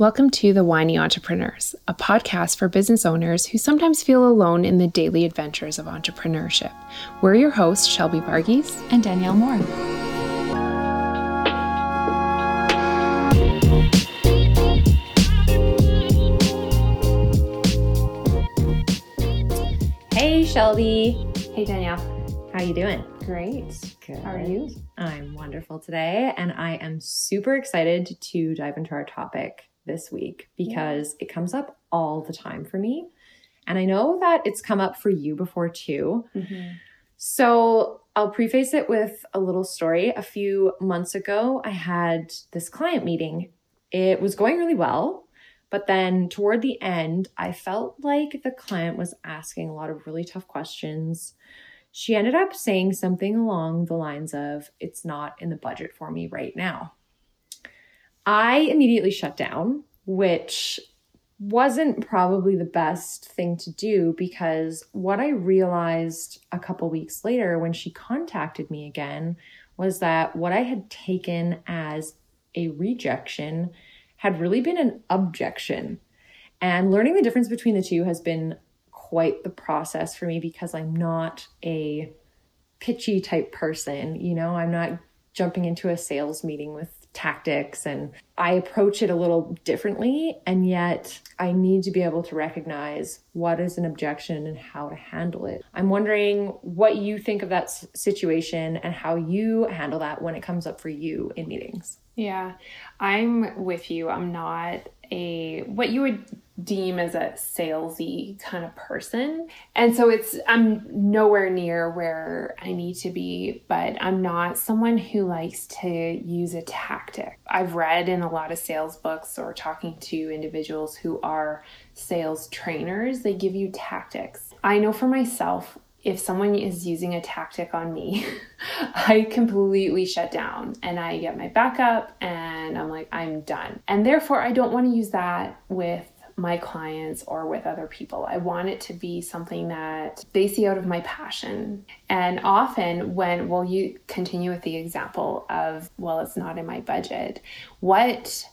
Welcome to The Whiny Entrepreneurs, a podcast for business owners who sometimes feel alone in the daily adventures of entrepreneurship. We're your hosts, Shelby Bargis and Danielle Moore. Hey, Shelby. Hey, Danielle. How you doing? Great. Good. How are you? I'm wonderful today, and I am super excited to dive into our topic this week because it comes up all the time for me. And I know that it's come up for you before too. Mm-hmm. So I'll preface it with a little story. A few months ago, I had this client meeting. It was going really well, but then toward the end, I felt like the client was asking a lot of really tough questions. She ended up saying something along the lines of, "It's not in the budget for me right now." I immediately shut down, which wasn't probably the best thing to do, because what I realized a couple weeks later when she contacted me again was that what I had taken as a rejection had really been an objection. And learning the difference between the two has been quite the process for me, because I'm not a pitchy type person. You know, I'm not jumping into a sales meeting with tactics, and I approach it a little differently. And yet I need to be able to recognize what is an objection and how to handle it. I'm wondering what you think of that situation and how you handle that when it comes up for you in meetings. Yeah, I'm with you. I'm not what you would deem as a salesy kind of person. And so I'm nowhere near where I need to be, but I'm not someone who likes to use a tactic. I've read in a lot of sales books or talking to individuals who are sales trainers, they give you tactics. I know for myself, if someone is using a tactic on me, I completely shut down and I get my back up and I'm like, I'm done. And therefore I don't want to use that with my clients or with other people. I want it to be something that they see out of my passion. And often you continue with the example of, well, it's not in my budget.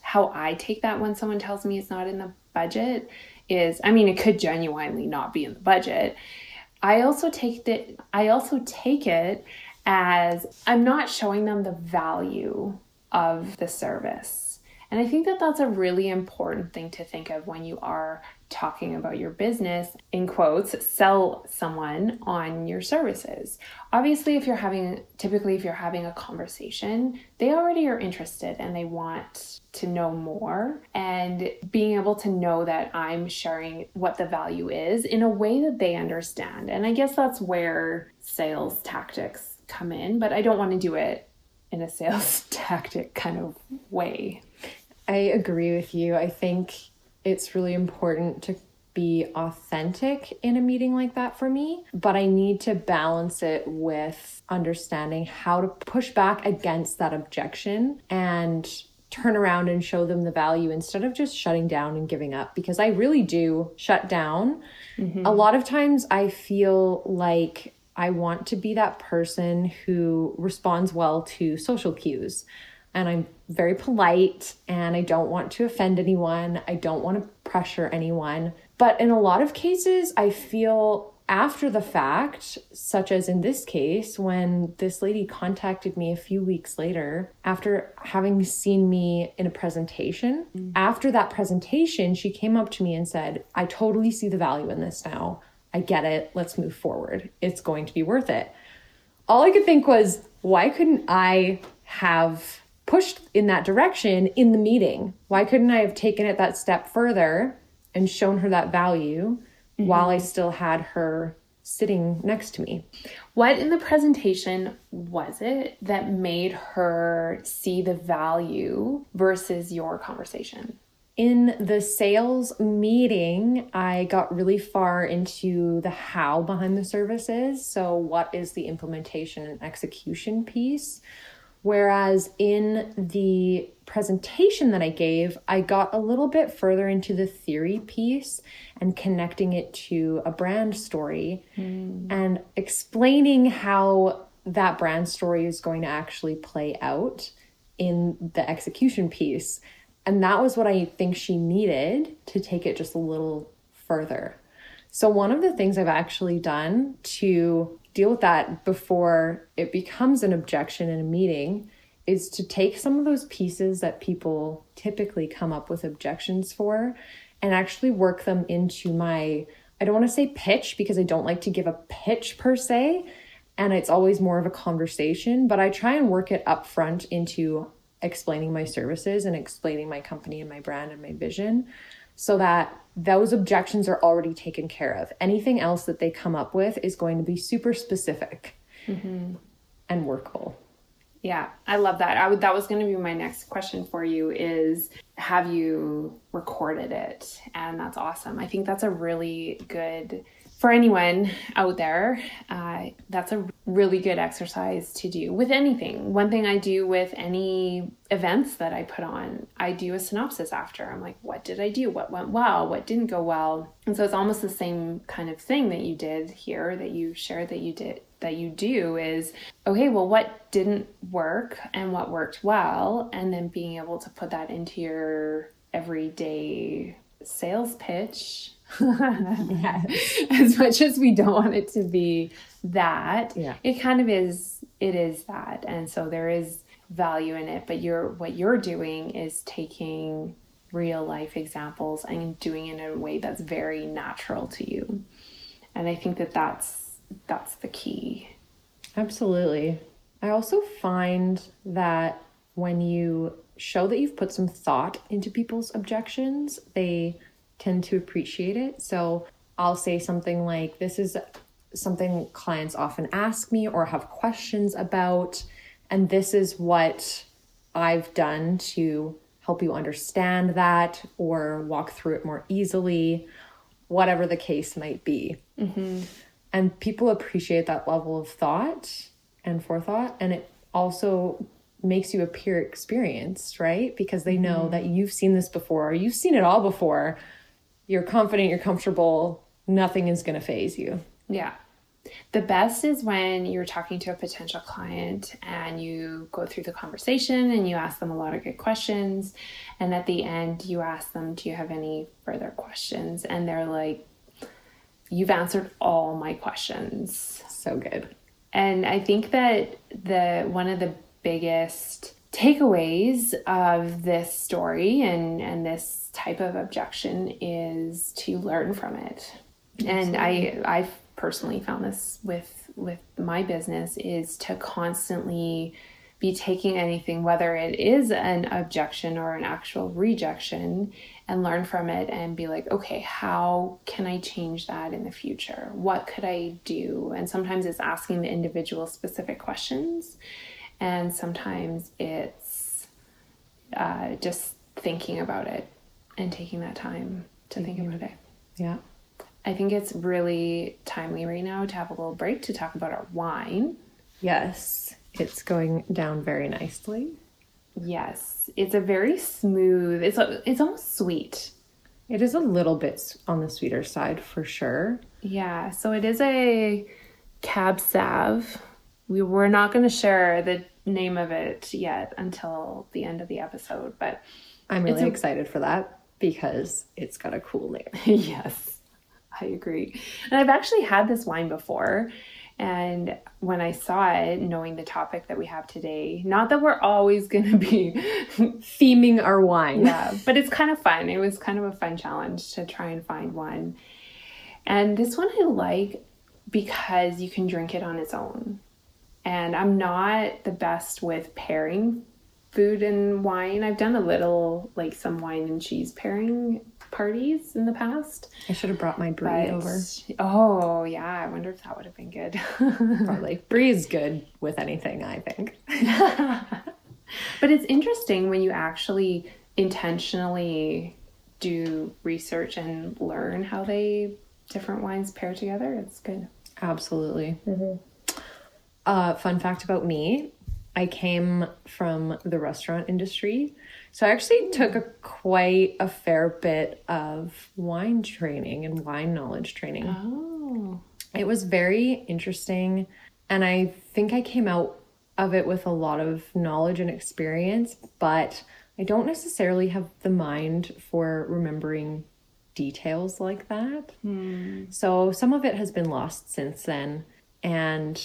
How I take that when someone tells me it's not in the budget is, I mean, it could genuinely not be in the budget. I also take it as I'm not showing them the value of the service. And I think that that's a really important thing to think of when you are talking about your business, in quotes, sell someone on your services. Obviously, if you're having a conversation, they already are interested and they want to know more. And being able to know that I'm sharing what the value is in a way that they understand. And I guess that's where sales tactics come in, but I don't want to do it in a sales tactic kind of way. I agree with you. I think it's really important to be authentic in a meeting like that for me, but I need to balance it with understanding how to push back against that objection and turn around and show them the value instead of just shutting down and giving up, because I really do shut down. Mm-hmm. A lot of times I feel like I want to be that person who responds well to social cues. And I'm very polite and I don't want to offend anyone. I don't want to pressure anyone. But in a lot of cases, I feel after the fact, such as in this case, when this lady contacted me a few weeks later, after having seen me in a presentation, mm-hmm. After that presentation, she came up to me and said, "I totally see the value in this now. I get it. Let's move forward. It's going to be worth it." All I could think was, why couldn't I have pushed in that direction in the meeting? Why couldn't I have taken it that step further and shown her that value, mm-hmm. while I still had her sitting next to me? What in the presentation was it that made her see the value versus your conversation? In the sales meeting, I got really far into the how behind the services. So what is the implementation and execution piece? Whereas in the presentation that I gave, I got a little bit further into the theory piece and connecting it to a brand story, and explaining how that brand story is going to actually play out in the execution piece. And that was what I think she needed to take it just a little further. So one of the things I've actually done to deal with that before it becomes an objection in a meeting is to take some of those pieces that people typically come up with objections for and actually work them into my, I don't want to say pitch because I don't like to give a pitch per se, and it's always more of a conversation, but I try and work it up front into explaining my services and explaining my company and my brand and my vision so that those objections are already taken care of. Anything else that they come up with is going to be super specific and workable. Yeah, I love that. That was going to be my next question for you is, have you recorded it? And that's awesome. I think that's a really good, for anyone out there, that's a really good exercise to do with anything. One thing I do with any events that I put on, I do a synopsis after. I'm like, what did I do? What went well? What didn't go well? And so it's almost the same kind of thing that you did here, that you shared that you did, that you do is, okay, well, what didn't work and what worked well? And then being able to put that into your everyday sales pitch. Yeah. As much as we don't want it to be that, it kind of is, it is that. And so there is value in it, but what you're doing is taking real life examples and doing it in a way that's very natural to you. And I think that that's the key. Absolutely. I also find that when you show that you've put some thought into people's objections, they tend to appreciate it. So I'll say something like, this is something clients often ask me or have questions about, and this is what I've done to help you understand that or walk through it more easily, whatever the case might be. Mm-hmm. And people appreciate that level of thought and forethought. And it also makes you appear experienced, right? Because they know that you've seen this before, you've seen it all before. You're confident, you're comfortable, nothing is going to faze you. Yeah. The best is when you're talking to a potential client and you go through the conversation and you ask them a lot of good questions. And at the end, you ask them, do you have any further questions? And they're like, you've answered all my questions. So good. And I think that one of the biggest takeaways of this story and this type of objection is to learn from it. Absolutely. And I've personally found this with my business is to constantly be taking anything, whether it is an objection or an actual rejection, and learn from it and be like, okay, how can I change that in the future? What could I do? And sometimes it's asking the individual specific questions. And sometimes it's just thinking about it and taking that time to think about it. Yeah. I think it's really timely right now to have a little break to talk about our wine. Yes. It's going down very nicely. Yes. It's a very smooth, it's almost sweet. It is a little bit on the sweeter side for sure. Yeah. So it is a Cab Sav. We're not going to share the name of it yet until the end of the episode, but I'm really excited for that because it's got a cool name. Yes, I agree. And I've actually had this wine before. And when I saw it, knowing the topic that we have today, not that we're always going to be theming our wine, but it's kind of fun. It was kind of a fun challenge to try and find one. And this one I like because you can drink it on its own. And I'm not the best with pairing food and wine. I've done a little, like some wine and cheese pairing parties in the past. I should have brought my brie over. Oh, yeah. I wonder if that would have been good. Probably. Brie is good with anything, I think. But it's interesting when you actually intentionally do research and learn how different wines pair together. It's good. Absolutely. Mm-hmm. Fun fact about me, I came from the restaurant industry. So I actually took quite a fair bit of wine training and wine knowledge training. Oh. It was very interesting. And I think I came out of it with a lot of knowledge and experience, but I don't necessarily have the mind for remembering details like that. So some of it has been lost since then. And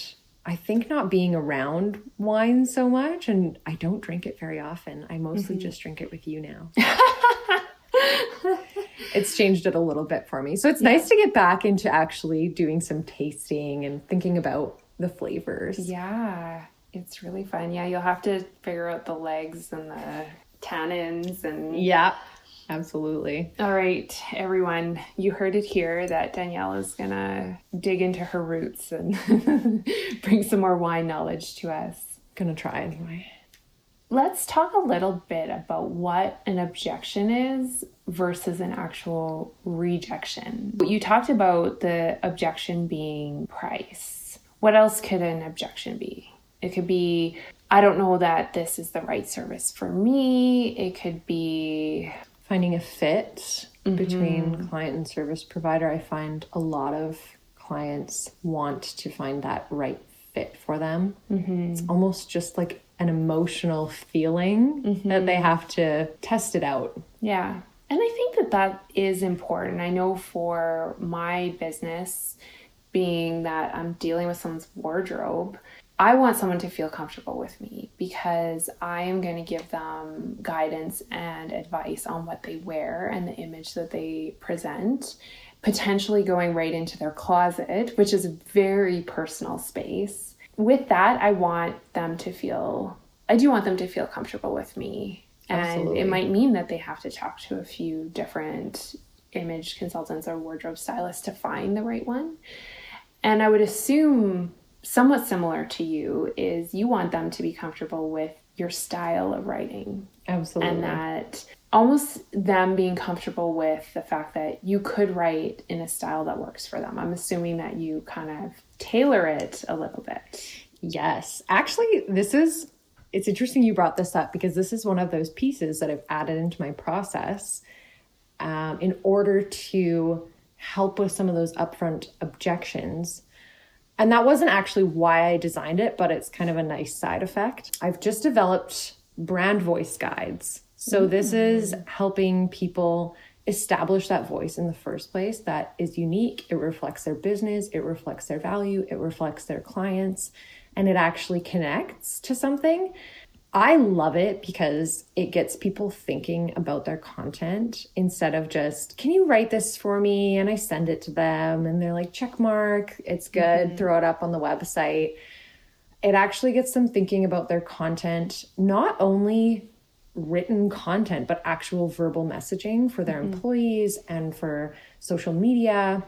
I think not being around wine so much, and I don't drink it very often. I mostly just drink it with you now. It's changed it a little bit for me. So it's nice to get back into actually doing some tasting and thinking about the flavors. Yeah, it's really fun. Yeah, you'll have to figure out the legs and the tannins and... Yeah, absolutely. All right, everyone, you heard it here that Danielle is going to dig into her roots and bring some more wine knowledge to us. Going to try anyway. Let's talk a little bit about what an objection is versus an actual rejection. You talked about the objection being price. What else could an objection be? It could be, I don't know that this is the right service for me. It could be finding a fit between client and service provider. I find a lot of clients want to find that right fit for them. It's almost just like an emotional feeling that they have to test it out. Yeah. And I think that that is important. I know for my business, being that I'm dealing with someone's wardrobe, I want someone to feel comfortable with me because I am going to give them guidance and advice on what they wear and the image that they present, potentially going right into their closet, which is a very personal space. With that, I do want them to feel comfortable with me. Absolutely. And it might mean that they have to talk to a few different image consultants or wardrobe stylists to find the right one. And I would assume somewhat similar to you is you want them to be comfortable with your style of writing. Absolutely. And that almost them being comfortable with the fact that you could write in a style that works for them. I'm assuming that you kind of tailor it a little bit. Yes. Actually, it's interesting you brought this up because this is one of those pieces that I've added into my process in order to help with some of those upfront objections. And that wasn't actually why I designed it, but it's kind of a nice side effect. I've just developed brand voice guides. So this is helping people establish that voice in the first place that is unique. It reflects their business, it reflects their value, it reflects their clients, and it actually connects to something. I love it because it gets people thinking about their content instead of just, can you write this for me? And I send it to them and they're like, check mark, it's good, throw it up on the website. It actually gets them thinking about their content, not only written content, but actual verbal messaging for their employees and for social media,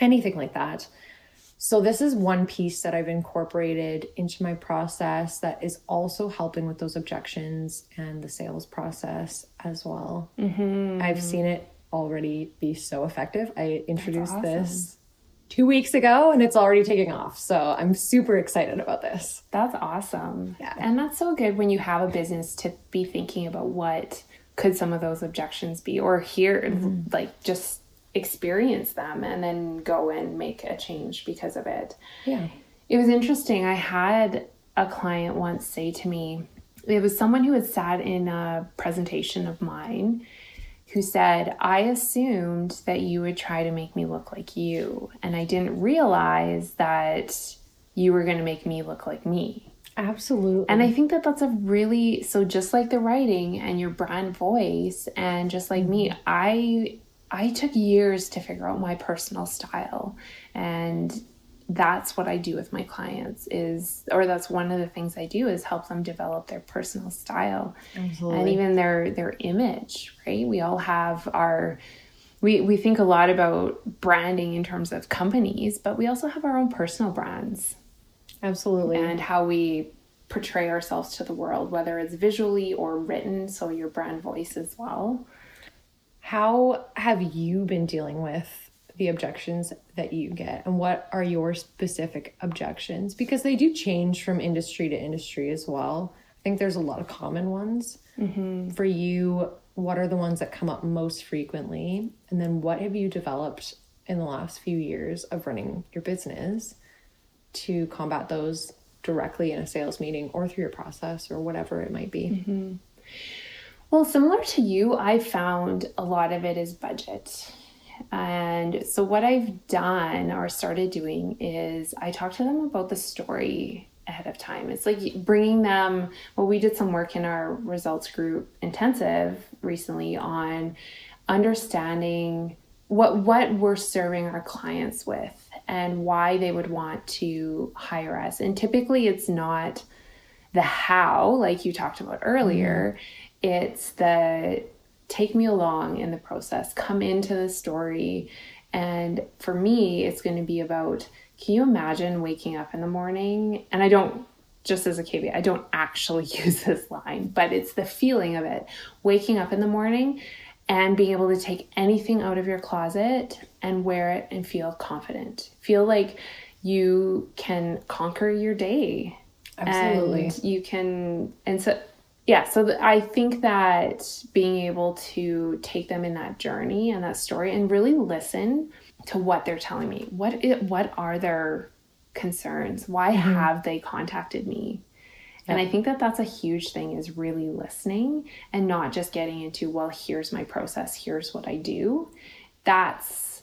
anything like that. So this is one piece that I've incorporated into my process that is also helping with those objections and the sales process as well. I've seen it already be so effective. I introduced this 2 weeks ago and it's already taking off. So I'm super excited about this. That's awesome. Yeah. And that's so good when you have a business to be thinking about what could some of those objections be or hear, like just experience them and then go and make a change because of it. Yeah. It was interesting. I had a client once say to me, it was someone who had sat in a presentation of mine who said, I assumed that you would try to make me look like you. And I didn't realize that you were going to make me look like me. Absolutely. And I think that that's so just like the writing and your brand voice and just like me, I took years to figure out my personal style. And that's what I do with my clients that's one of the things I do is help them develop their personal style. Absolutely. And even their image, right? We all have we think a lot about branding in terms of companies, but we also have our own personal brands. Absolutely. And how we portray ourselves to the world, whether it's visually or written. So your brand voice as well. How have you been dealing with the objections that you get, and what are your specific objections? Because they do change from industry to industry as well. I think there's a lot of common ones. For you, what are the ones that come up most frequently? And then what have you developed in the last few years of running your business to combat those directly in a sales meeting or through your process or whatever it might be? Well, similar to you, I found a lot of it is budget. And so what I've done or started doing is I talk to them about the story ahead of time. It's like bringing them, well, we did some work in our results group intensive recently on understanding what we're serving our clients with and why they would want to hire us. And typically it's not the how, like you talked about earlier, it's the take me along in the process, come into the story. And for me, it's going to be about, can you imagine waking up in the morning? And I don't, just as a caveat, I don't actually use this line, but it's the feeling of it. Waking up in the morning and being able to take anything out of your closet and wear it and feel confident. Feel like you can conquer your day. Absolutely. And you can, and so, yeah, so I think that being able to take them in that journey and that story and really listen to what they're telling me. What are their concerns? Why have they contacted me? And I think that that's a huge thing, is really listening and not just getting into, well, here's my process, here's what I do. That's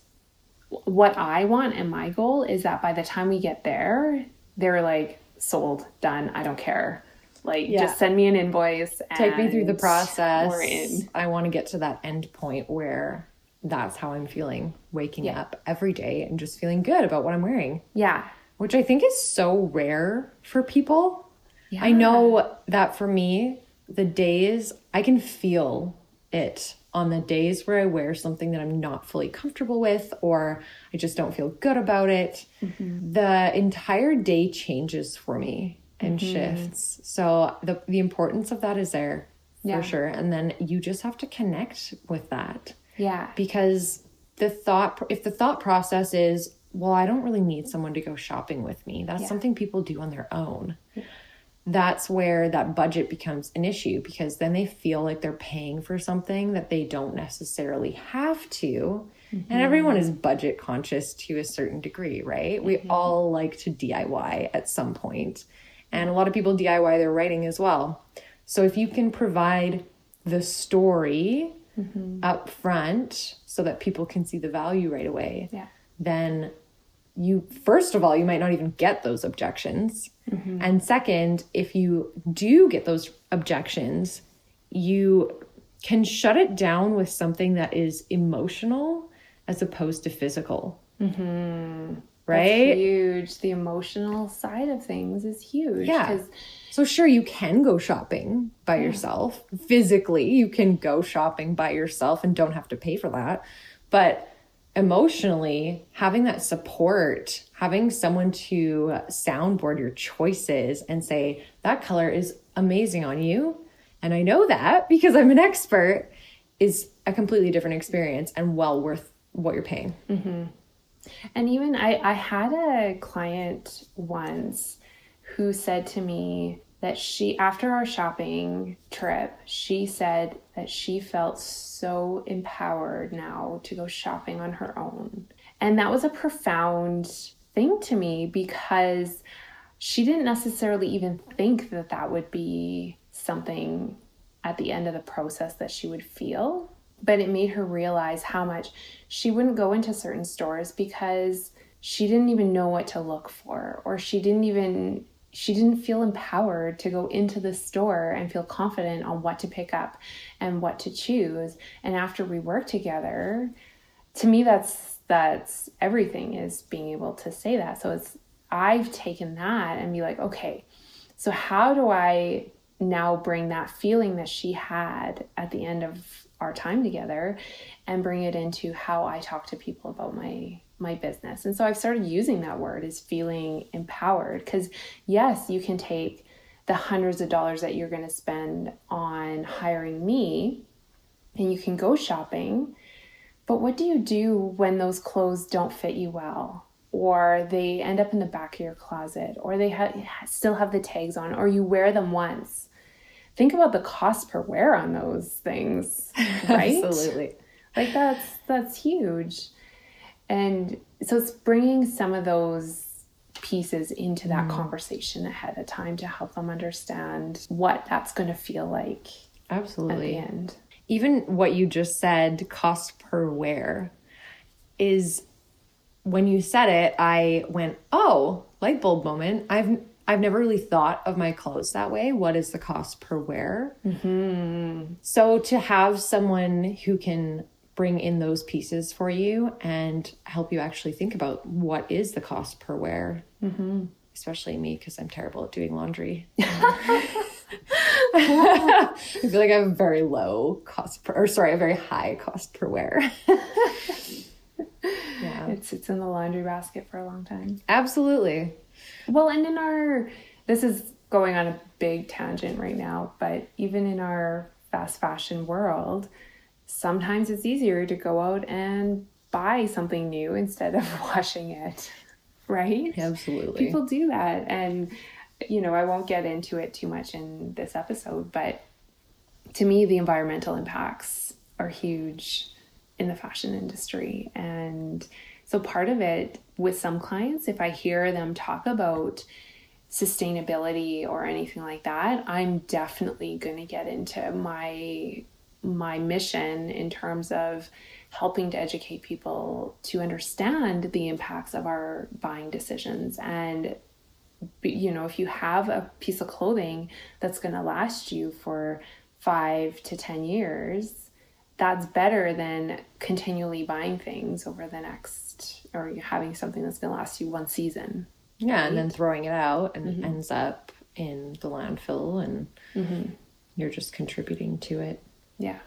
what I want, and my goal is that by the time we get there, they're like, sold, done, I don't care. Like, just send me an invoice. And take me through the process. We're in. I want to get to that end point where that's how I'm feeling, waking up every day and just feeling good about what I'm wearing. Yeah. Which I think is so rare for people. Yeah. I know that for me, the days, I can feel it on the days where I wear something that I'm not fully comfortable with, or I just don't feel good about it. Mm-hmm. The entire day changes for me. And shifts. So the importance of that is there for sure. And then you just have to connect with that. Yeah. Because if the thought process is, well, I don't really need someone to go shopping with me. That's something people do on their own. Yeah. That's where that budget becomes an issue, because then they feel like they're paying for something that they don't necessarily have to. And everyone is budget conscious to a certain degree, right? We all like to DIY at some point. And a lot of people DIY their writing as well. So if you can provide the story up front so that people can see the value right away, then you, first of all, you might not even get those objections. And second, if you do get those objections, you can shut it down with something that is emotional as opposed to physical. Right? That's huge. The emotional side of things is huge. Yeah. So sure, you can go shopping by yourself. Physically, you can go shopping by yourself and don't have to pay for that. But emotionally, having that support, having someone to soundboard your choices and say, that color is amazing on you, and I know that because I'm an expert, is a completely different experience and well worth what you're paying. And even I had a client once who said to me that she, after our shopping trip, she said that she felt so empowered now to go shopping on her own. And that was a profound thing to me, because she didn't necessarily even think that that would be something at the end of the process that she would feel. But it made her realize how much she wouldn't go into certain stores because she didn't even know what to look for, or she didn't feel empowered to go into the store and feel confident on what to pick up and what to choose. And after we worked together, to me, that's everything, is being able to say that. So I've taken that and be like, okay, so how do I now bring that feeling that she had at the end of our time together and bring it into how I talk to people about my business. And so I've started using that word, is feeling empowered, because yes, you can take the hundreds of dollars that you're going to spend on hiring me and you can go shopping, but what do you do when those clothes don't fit you well, or they end up in the back of your closet, or they still have the tags on, or you wear them once? Think about the cost per wear on those things, right? Absolutely. Like that's huge. And so it's bringing some of those pieces into that conversation ahead of time to help them understand what that's going to feel like. Absolutely. At the end. Even what you just said, cost per wear, is when you said it, I went, oh, light bulb moment. I've never really thought of my clothes that way. What is the cost per wear? Mm-hmm. So to have someone who can bring in those pieces for you and help you actually think about what is the cost per wear, mm-hmm. especially me, because I'm terrible at doing laundry. I feel like I have a very low cost per, or sorry, a very high cost per wear. Yeah. It sits in the laundry basket for a long time. Absolutely. Well, and in our, this is going on a big tangent right now, but even in our fast fashion world, sometimes it's easier to go out and buy something new instead of washing it, right? Absolutely. People do that. And, you know, I won't get into it too much in this episode, but to me, the environmental impacts are huge in the fashion industry. And so part of it with some clients, if I hear them talk about sustainability or anything like that, I'm definitely going to get into my mission in terms of helping to educate people to understand the impacts of our buying decisions. And, you know, if you have a piece of clothing that's going to last you for 5 to 10 years, that's better than continually buying things over the next, or having something that's going to last you one season. Yeah, right? And then throwing it out and mm-hmm. it ends up in the landfill and mm-hmm. you're just contributing to it. Yeah.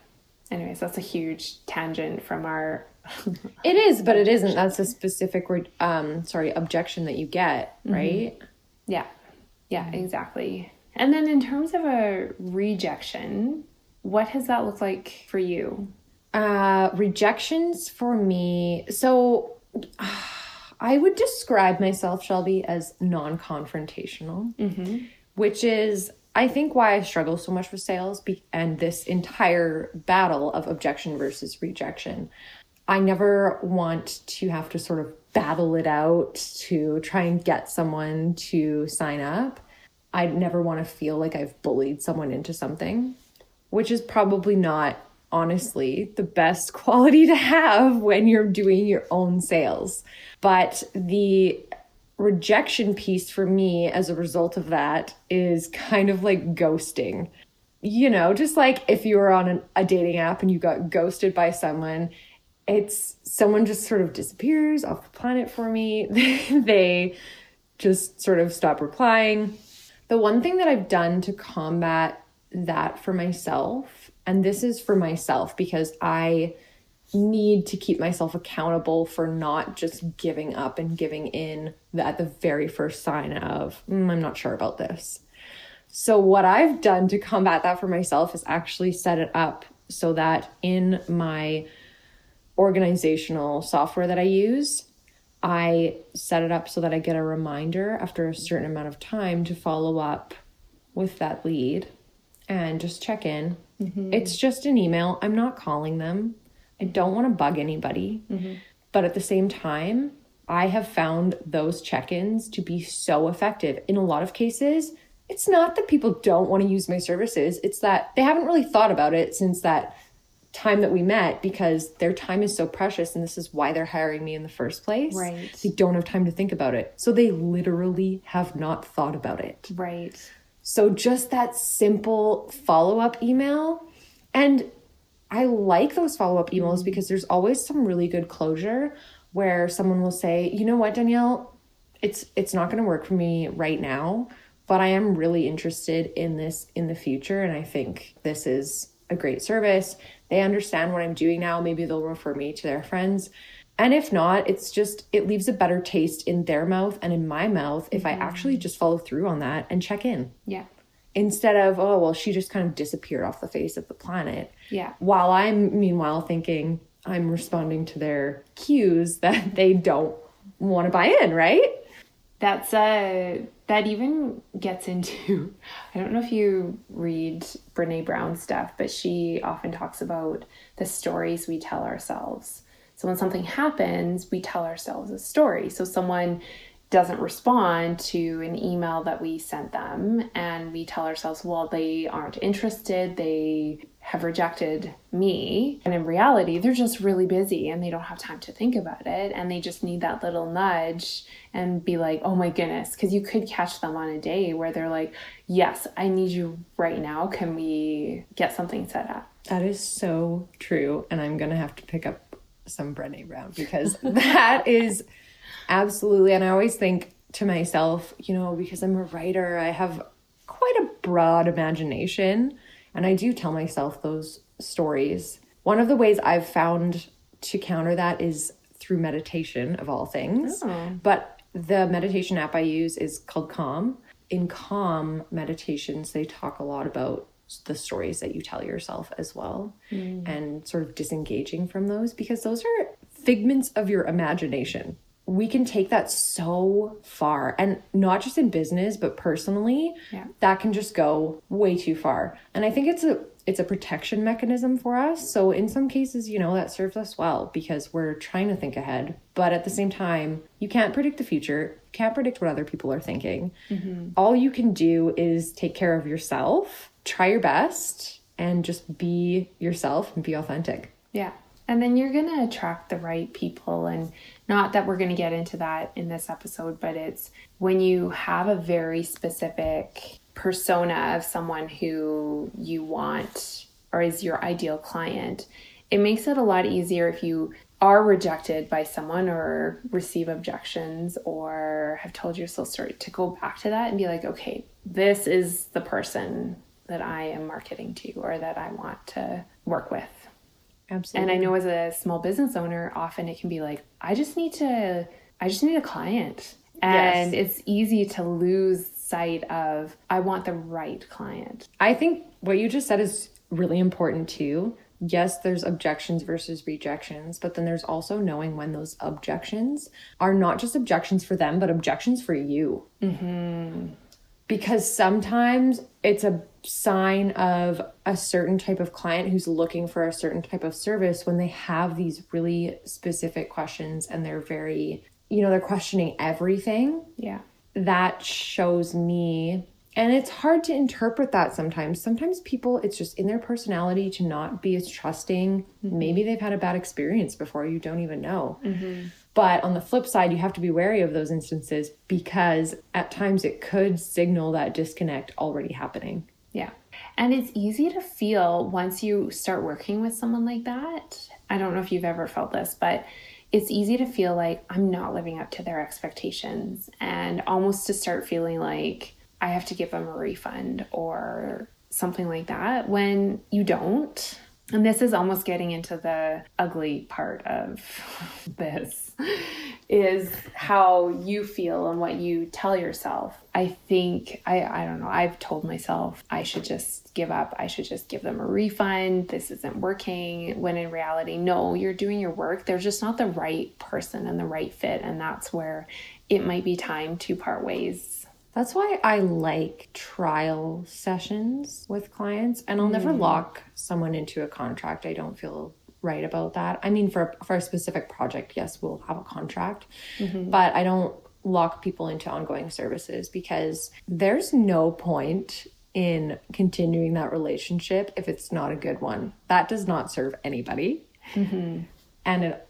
Anyways, that's a huge tangent from our... It is, but it isn't. That's a specific objection that you get, right? Mm-hmm. Yeah. Yeah, exactly. And then in terms of a rejection... What has that looked like for you? Rejections for me. So I would describe myself, Shelby, as non-confrontational, mm-hmm. which is, I think, why I struggle so much with sales and this entire battle of objection versus rejection. I never want to have to sort of battle it out to try and get someone to sign up. I never want to feel like I've bullied someone into something, which is probably not, honestly, the best quality to have when you're doing your own sales. But the rejection piece for me as a result of that is kind of like ghosting. You know, just like if you were on a dating app and you got ghosted by someone, it's someone just sort of disappears off the planet for me. They just sort of stop replying. The one thing that I've done to combat that for myself, and this is for myself because I need to keep myself accountable for not just giving up and giving in at the very first sign of, I'm not sure about this. So what I've done to combat that for myself is actually set it up so that in my organizational software that I use, I set it up so that I get a reminder after a certain amount of time to follow up with that lead and just check in. Mm-hmm. It's just an email. I'm not calling them. I don't want to bug anybody. Mm-hmm. But at the same time, I have found those check-ins to be so effective. In a lot of cases, it's not that people don't want to use my services. It's that they haven't really thought about it since that time that we met because their time is so precious, and this is why they're hiring me in the first place. Right. They don't have time to think about it. So they literally have not thought about it. Right. So just that simple follow-up email. And I like those follow-up emails because there's always some really good closure where someone will say, you know what, Danielle, it's not going to work for me right now, but I am really interested in this in the future. And I think this is a great service. They understand what I'm doing now. Maybe they'll refer me to their friends. And if not, it's just, it leaves a better taste in their mouth and in my mouth if I actually just follow through on that and check in. Yeah. Instead of, oh, well, she just kind of disappeared off the face of the planet. Yeah. While I'm meanwhile thinking I'm responding to their cues that they don't want to buy in, right? That's that even gets into, I don't know if you read Brené Brown stuff, but she often talks about the stories we tell ourselves. So when something happens, we tell ourselves a story. So someone doesn't respond to an email that we sent them, and we tell ourselves, well, they aren't interested, they have rejected me. And in reality, they're just really busy and they don't have time to think about it. And they just need that little nudge and be like, oh my goodness, because you could catch them on a day where they're like, yes, I need you right now. Can we get something set up? That is so true. And I'm going to have to pick up some Brené Brown, because that is absolutely. And I always think to myself, you know, because I'm a writer, I have quite a broad imagination. And I do tell myself those stories. One of the ways I've found to counter that is through meditation, of all things. Oh. But the meditation app I use is called Calm. In Calm meditations, they talk a lot about the stories that you tell yourself as well, and sort of disengaging from those, because those are figments of your imagination. We can take that so far, and not just in business, but personally, that can just go way too far. And I think it's a protection mechanism for us. So in some cases, you know, that serves us well because we're trying to think ahead. But at the same time, you can't predict the future. You can't predict what other people are thinking. Mm-hmm. All you can do is take care of yourself, try your best, and just be yourself and be authentic. Yeah. And then you're going to attract the right people. And not that we're going to get into that in this episode, but it's when you have a very specific persona of someone who you want or is your ideal client, it makes it a lot easier if you are rejected by someone or receive objections or have told your soul story to go back to that and be like, okay, this is the person that I am marketing to or that I want to work with. Absolutely. And I know as a small business owner, often it can be like, I just need a client. And it's easy to lose sight of, I want the right client. I think what you just said is really important too. Yes, there's objections versus rejections, but then there's also knowing when those objections are not just objections for them, but objections for you. Mm-hmm. Because sometimes it's a sign of a certain type of client who's looking for a certain type of service when they have these really specific questions and they're very, you know, they're questioning everything. Yeah. That shows me, and it's hard to interpret that sometimes. Sometimes people, it's just in their personality to not be as trusting. Mm-hmm. Maybe they've had a bad experience before, you don't even know. Mm-hmm. But on the flip side, you have to be wary of those instances because at times it could signal that disconnect already happening. Yeah. And it's easy to feel once you start working with someone like that. I don't know if you've ever felt this, but it's easy to feel like I'm not living up to their expectations, and almost to start feeling like I have to give them a refund or something like that when you don't. And this is almost getting into the ugly part of this, is how you feel and what you tell yourself. I think, I don't know, I've told myself I should just give up. I should just give them a refund. This isn't working. When in reality, no, you're doing your work. They're just not the right person and the right fit. And that's where it might be time to part ways. That's why I like trial sessions with clients, and I'll never lock someone into a contract. I don't feel right about that. I mean, for a specific project, yes, we'll have a contract, but I don't lock people into ongoing services because there's no point in continuing that relationship if it's not a good one. That does not serve anybody, and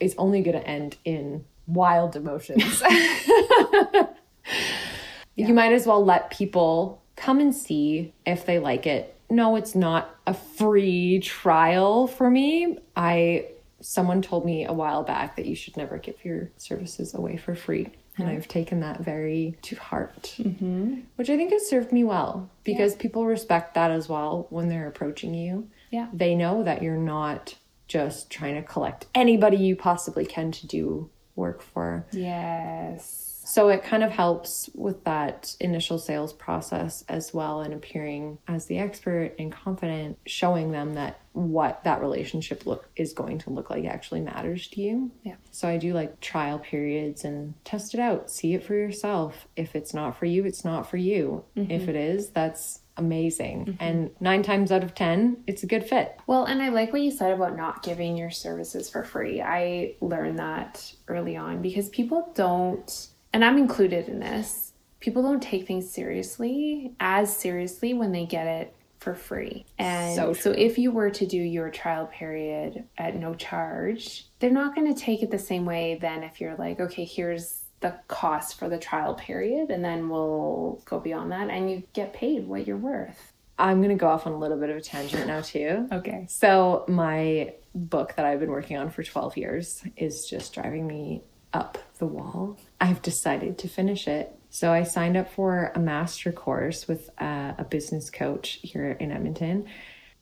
it's only going to end in wild emotions. Yeah. You might as well let people come and see if they like it. No, it's not a free trial for me. Someone told me a while back that you should never give your services away for free. And I've taken that very to heart, which I think has served me well, because people respect that as well when they're approaching you. Yeah. They know that you're not just trying to collect anybody you possibly can to do work for. Yes. So it kind of helps with that initial sales process as well, and appearing as the expert and confident, showing them that what that relationship is going to look like actually matters to you. Yeah. So I do like trial periods and test it out, see it for yourself. If it's not for you, it's not for you. If it is, that's amazing. And 9 times out of 10, it's a good fit. Well, and I like what you said about not giving your services for free. I learned that early on because people don't. and I'm included in this, people don't take things seriously when they get it for free. And so if you were to do your trial period at no charge, they're not going to take it the same way than if you're like, okay, here's the cost for the trial period, and then we'll go beyond that, and you get paid what you're worth. I'm going to go off on a little bit of a tangent now too. Okay. So my book that I've been working on for 12 years is just driving me up the wall. I've decided to finish it. So I signed up for a master course with a business coach here in Edmonton.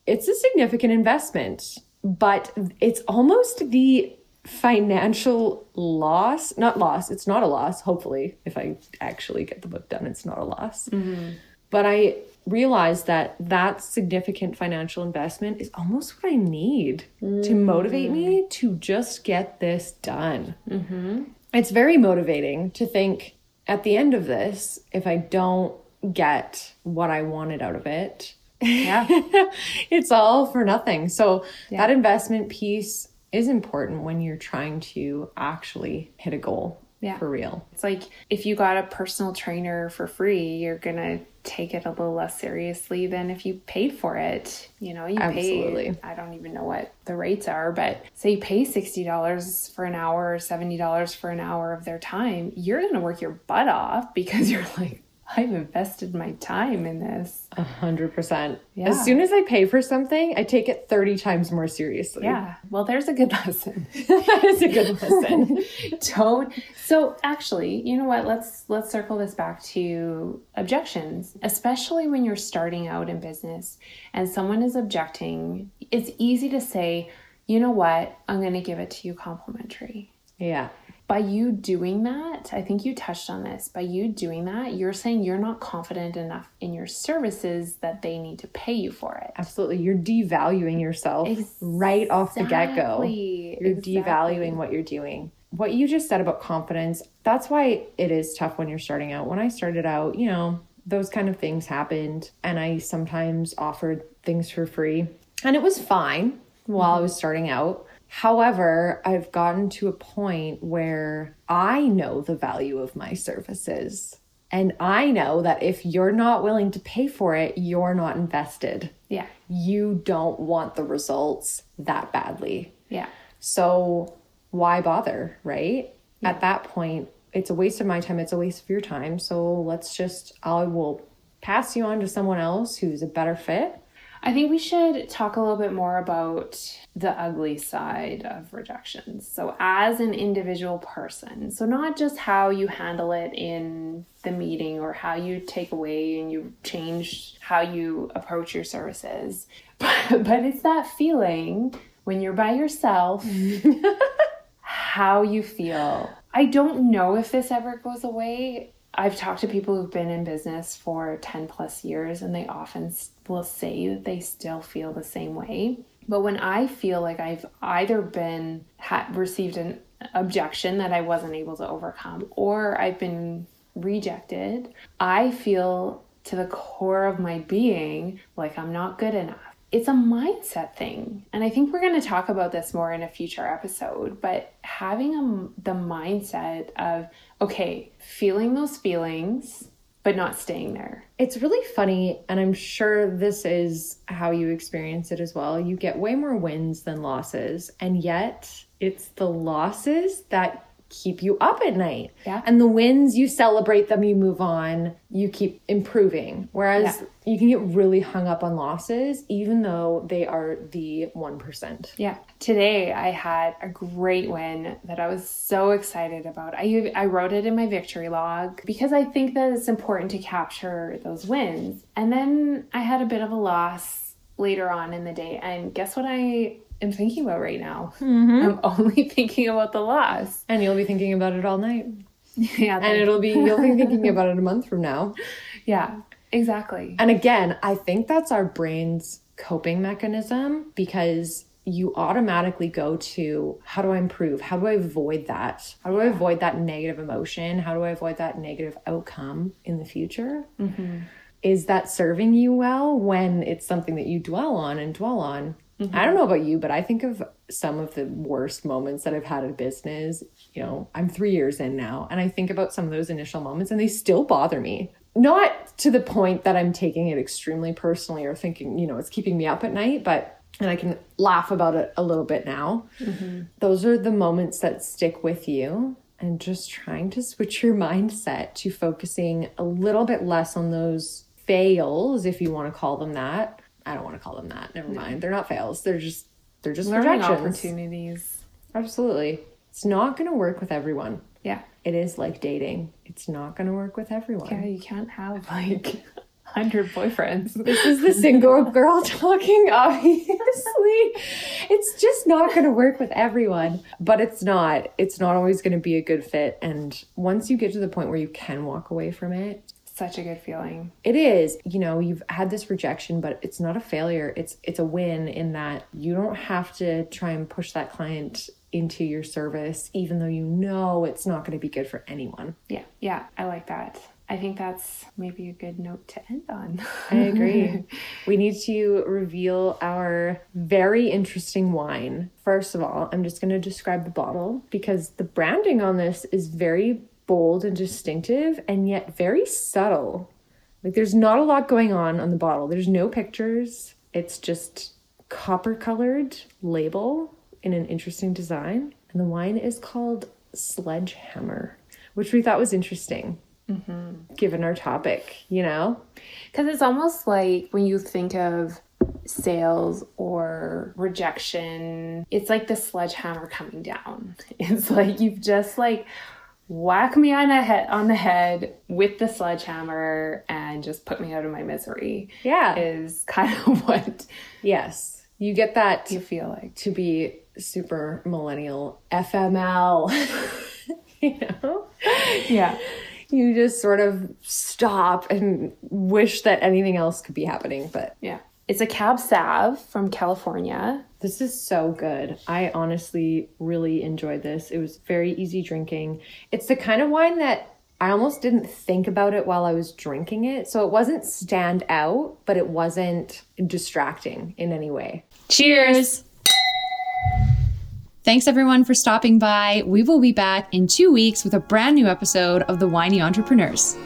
It's a significant investment, but it's almost the financial loss, not loss. It's not a loss. Hopefully, if I actually get the book done, it's not a loss. Mm-hmm. But I realized that significant financial investment is almost what I need to motivate me to just get this done. Mm-hmm. It's very motivating to think at the end of this, if I don't get what I wanted out of it, it's all for nothing. So that investment piece is important when you're trying to actually hit a goal for real. It's like if you got a personal trainer for free, you're going to take it a little less seriously than if you paid for it. You know, you pay, I don't even know what the rates are, but say you pay $60 for an hour or $70 for an hour of their time, you're going to work your butt off because you're like, I've invested my time in this. 100%. Yeah. As soon as I pay for something, I take it 30 times more seriously. Yeah. Well, there's a good lesson. That is a good lesson. So actually, you know what? Let's circle this back to objections, especially when you're starting out in business and someone is objecting. It's easy to say, you know what? I'm going to give it to you complimentary. Yeah. By you doing that, I think you touched on this, by you doing that, you're saying you're not confident enough in your services that they need to pay you for it. Absolutely. You're devaluing yourself right off the get-go. You're devaluing what you're doing. What you just said about confidence, that's why it is tough when you're starting out. When I started out, you know, those kind of things happened, and I sometimes offered things for free, and it was fine while I was starting out. However, I've gotten to a point where I know the value of my services, and I know that if you're not willing to pay for it, you're not invested. Yeah. You don't want the results that badly. Yeah. So why bother, right? Yeah. At that point, it's a waste of my time. It's a waste of your time. So I will pass you on to someone else who's a better fit. I think we should talk a little bit more about the ugly side of rejections. So as an individual person, so not just how you handle it in the meeting or how you take away and you change how you approach your services, but it's that feeling when you're by yourself, how you feel. I don't know if this ever goes away. I've talked to people who've been in business for 10 plus years, and they often will say that they still feel the same way. But when I feel like I've either received an objection that I wasn't able to overcome, or I've been rejected, I feel to the core of my being like I'm not good enough. It's a mindset thing. And I think we're going to talk about this more in a future episode, but having the mindset of, okay, feeling those feelings, but not staying there. It's really funny. And I'm sure this is how you experience it as well. You get way more wins than losses. And yet it's the losses that keep you up at night. Yeah. And the wins, you celebrate them, you move on, you keep improving. Whereas you can get really hung up on losses, even though they are the 1%. Yeah. Today I had a great win that I was so excited about. I wrote it in my victory log because I think that it's important to capture those wins. And then I had a bit of a loss later on in the day. And guess what I'm thinking about right now? Mm-hmm. I'm only thinking about the loss. And you'll be thinking about it all night. Yeah. And you'll be thinking about it a month from now. Yeah, exactly. And again, I think that's our brain's coping mechanism, because you automatically go to, how do I improve? How do I avoid that? How do I avoid that negative emotion? How do I avoid that negative outcome in the future? Mm-hmm. Is that serving you well when it's something that you dwell on and dwell on? Mm-hmm. I don't know about you, but I think of some of the worst moments that I've had in business. You know, I'm 3 years in now, and I think about some of those initial moments and they still bother me. Not to the point that I'm taking it extremely personally or thinking, you know, it's keeping me up at night, but, and I can laugh about it a little bit now. Mm-hmm. Those are the moments that stick with you, and just trying to switch your mindset to focusing a little bit less on those fails, if you want to call them that. I don't want to call them that. Never mind. They're not fails. They're just learning opportunities. Absolutely. It's not going to work with everyone. Yeah. It is like dating. It's not going to work with everyone. Yeah, you can't have like 100 boyfriends. This is the single girl talking, obviously. It's just not going to work with everyone, but it's not always going to be a good fit. And once you get to the point where you can walk away from it, such a good feeling. It is. You know, you've had this rejection, but it's not a failure. It's a win in that you don't have to try and push that client into your service, even though you know it's not going to be good for anyone. Yeah. Yeah. I like that. I think that's maybe a good note to end on. I agree. We need to reveal our very interesting wine. First of all, I'm just going to describe the bottle, because the branding on this is very bold and distinctive, and yet very subtle. Like, there's not a lot going on the bottle. There's no pictures. It's just copper colored label in an interesting design. And the wine is called Sledgehammer, which we thought was interesting. Mm-hmm. Given our topic, you know? Because it's almost like when you think of sales or rejection, it's like the sledgehammer coming down. It's like you've just like whack me on the head with the sledgehammer and just put me out of my misery. Yeah. Is kind of what. Yes. You get that. You feel like. To be super millennial FML. You know? Yeah. You just sort of stop and wish that anything else could be happening. But yeah. It's a cab sav from California. This is so good. I honestly really enjoyed this. It was very easy drinking. It's the kind of wine that I almost didn't think about it while I was drinking it. So it wasn't stand out, but it wasn't distracting in any way. Cheers. Thanks everyone for stopping by. We will be back in 2 weeks with a brand new episode of The Winey Entrepreneurs.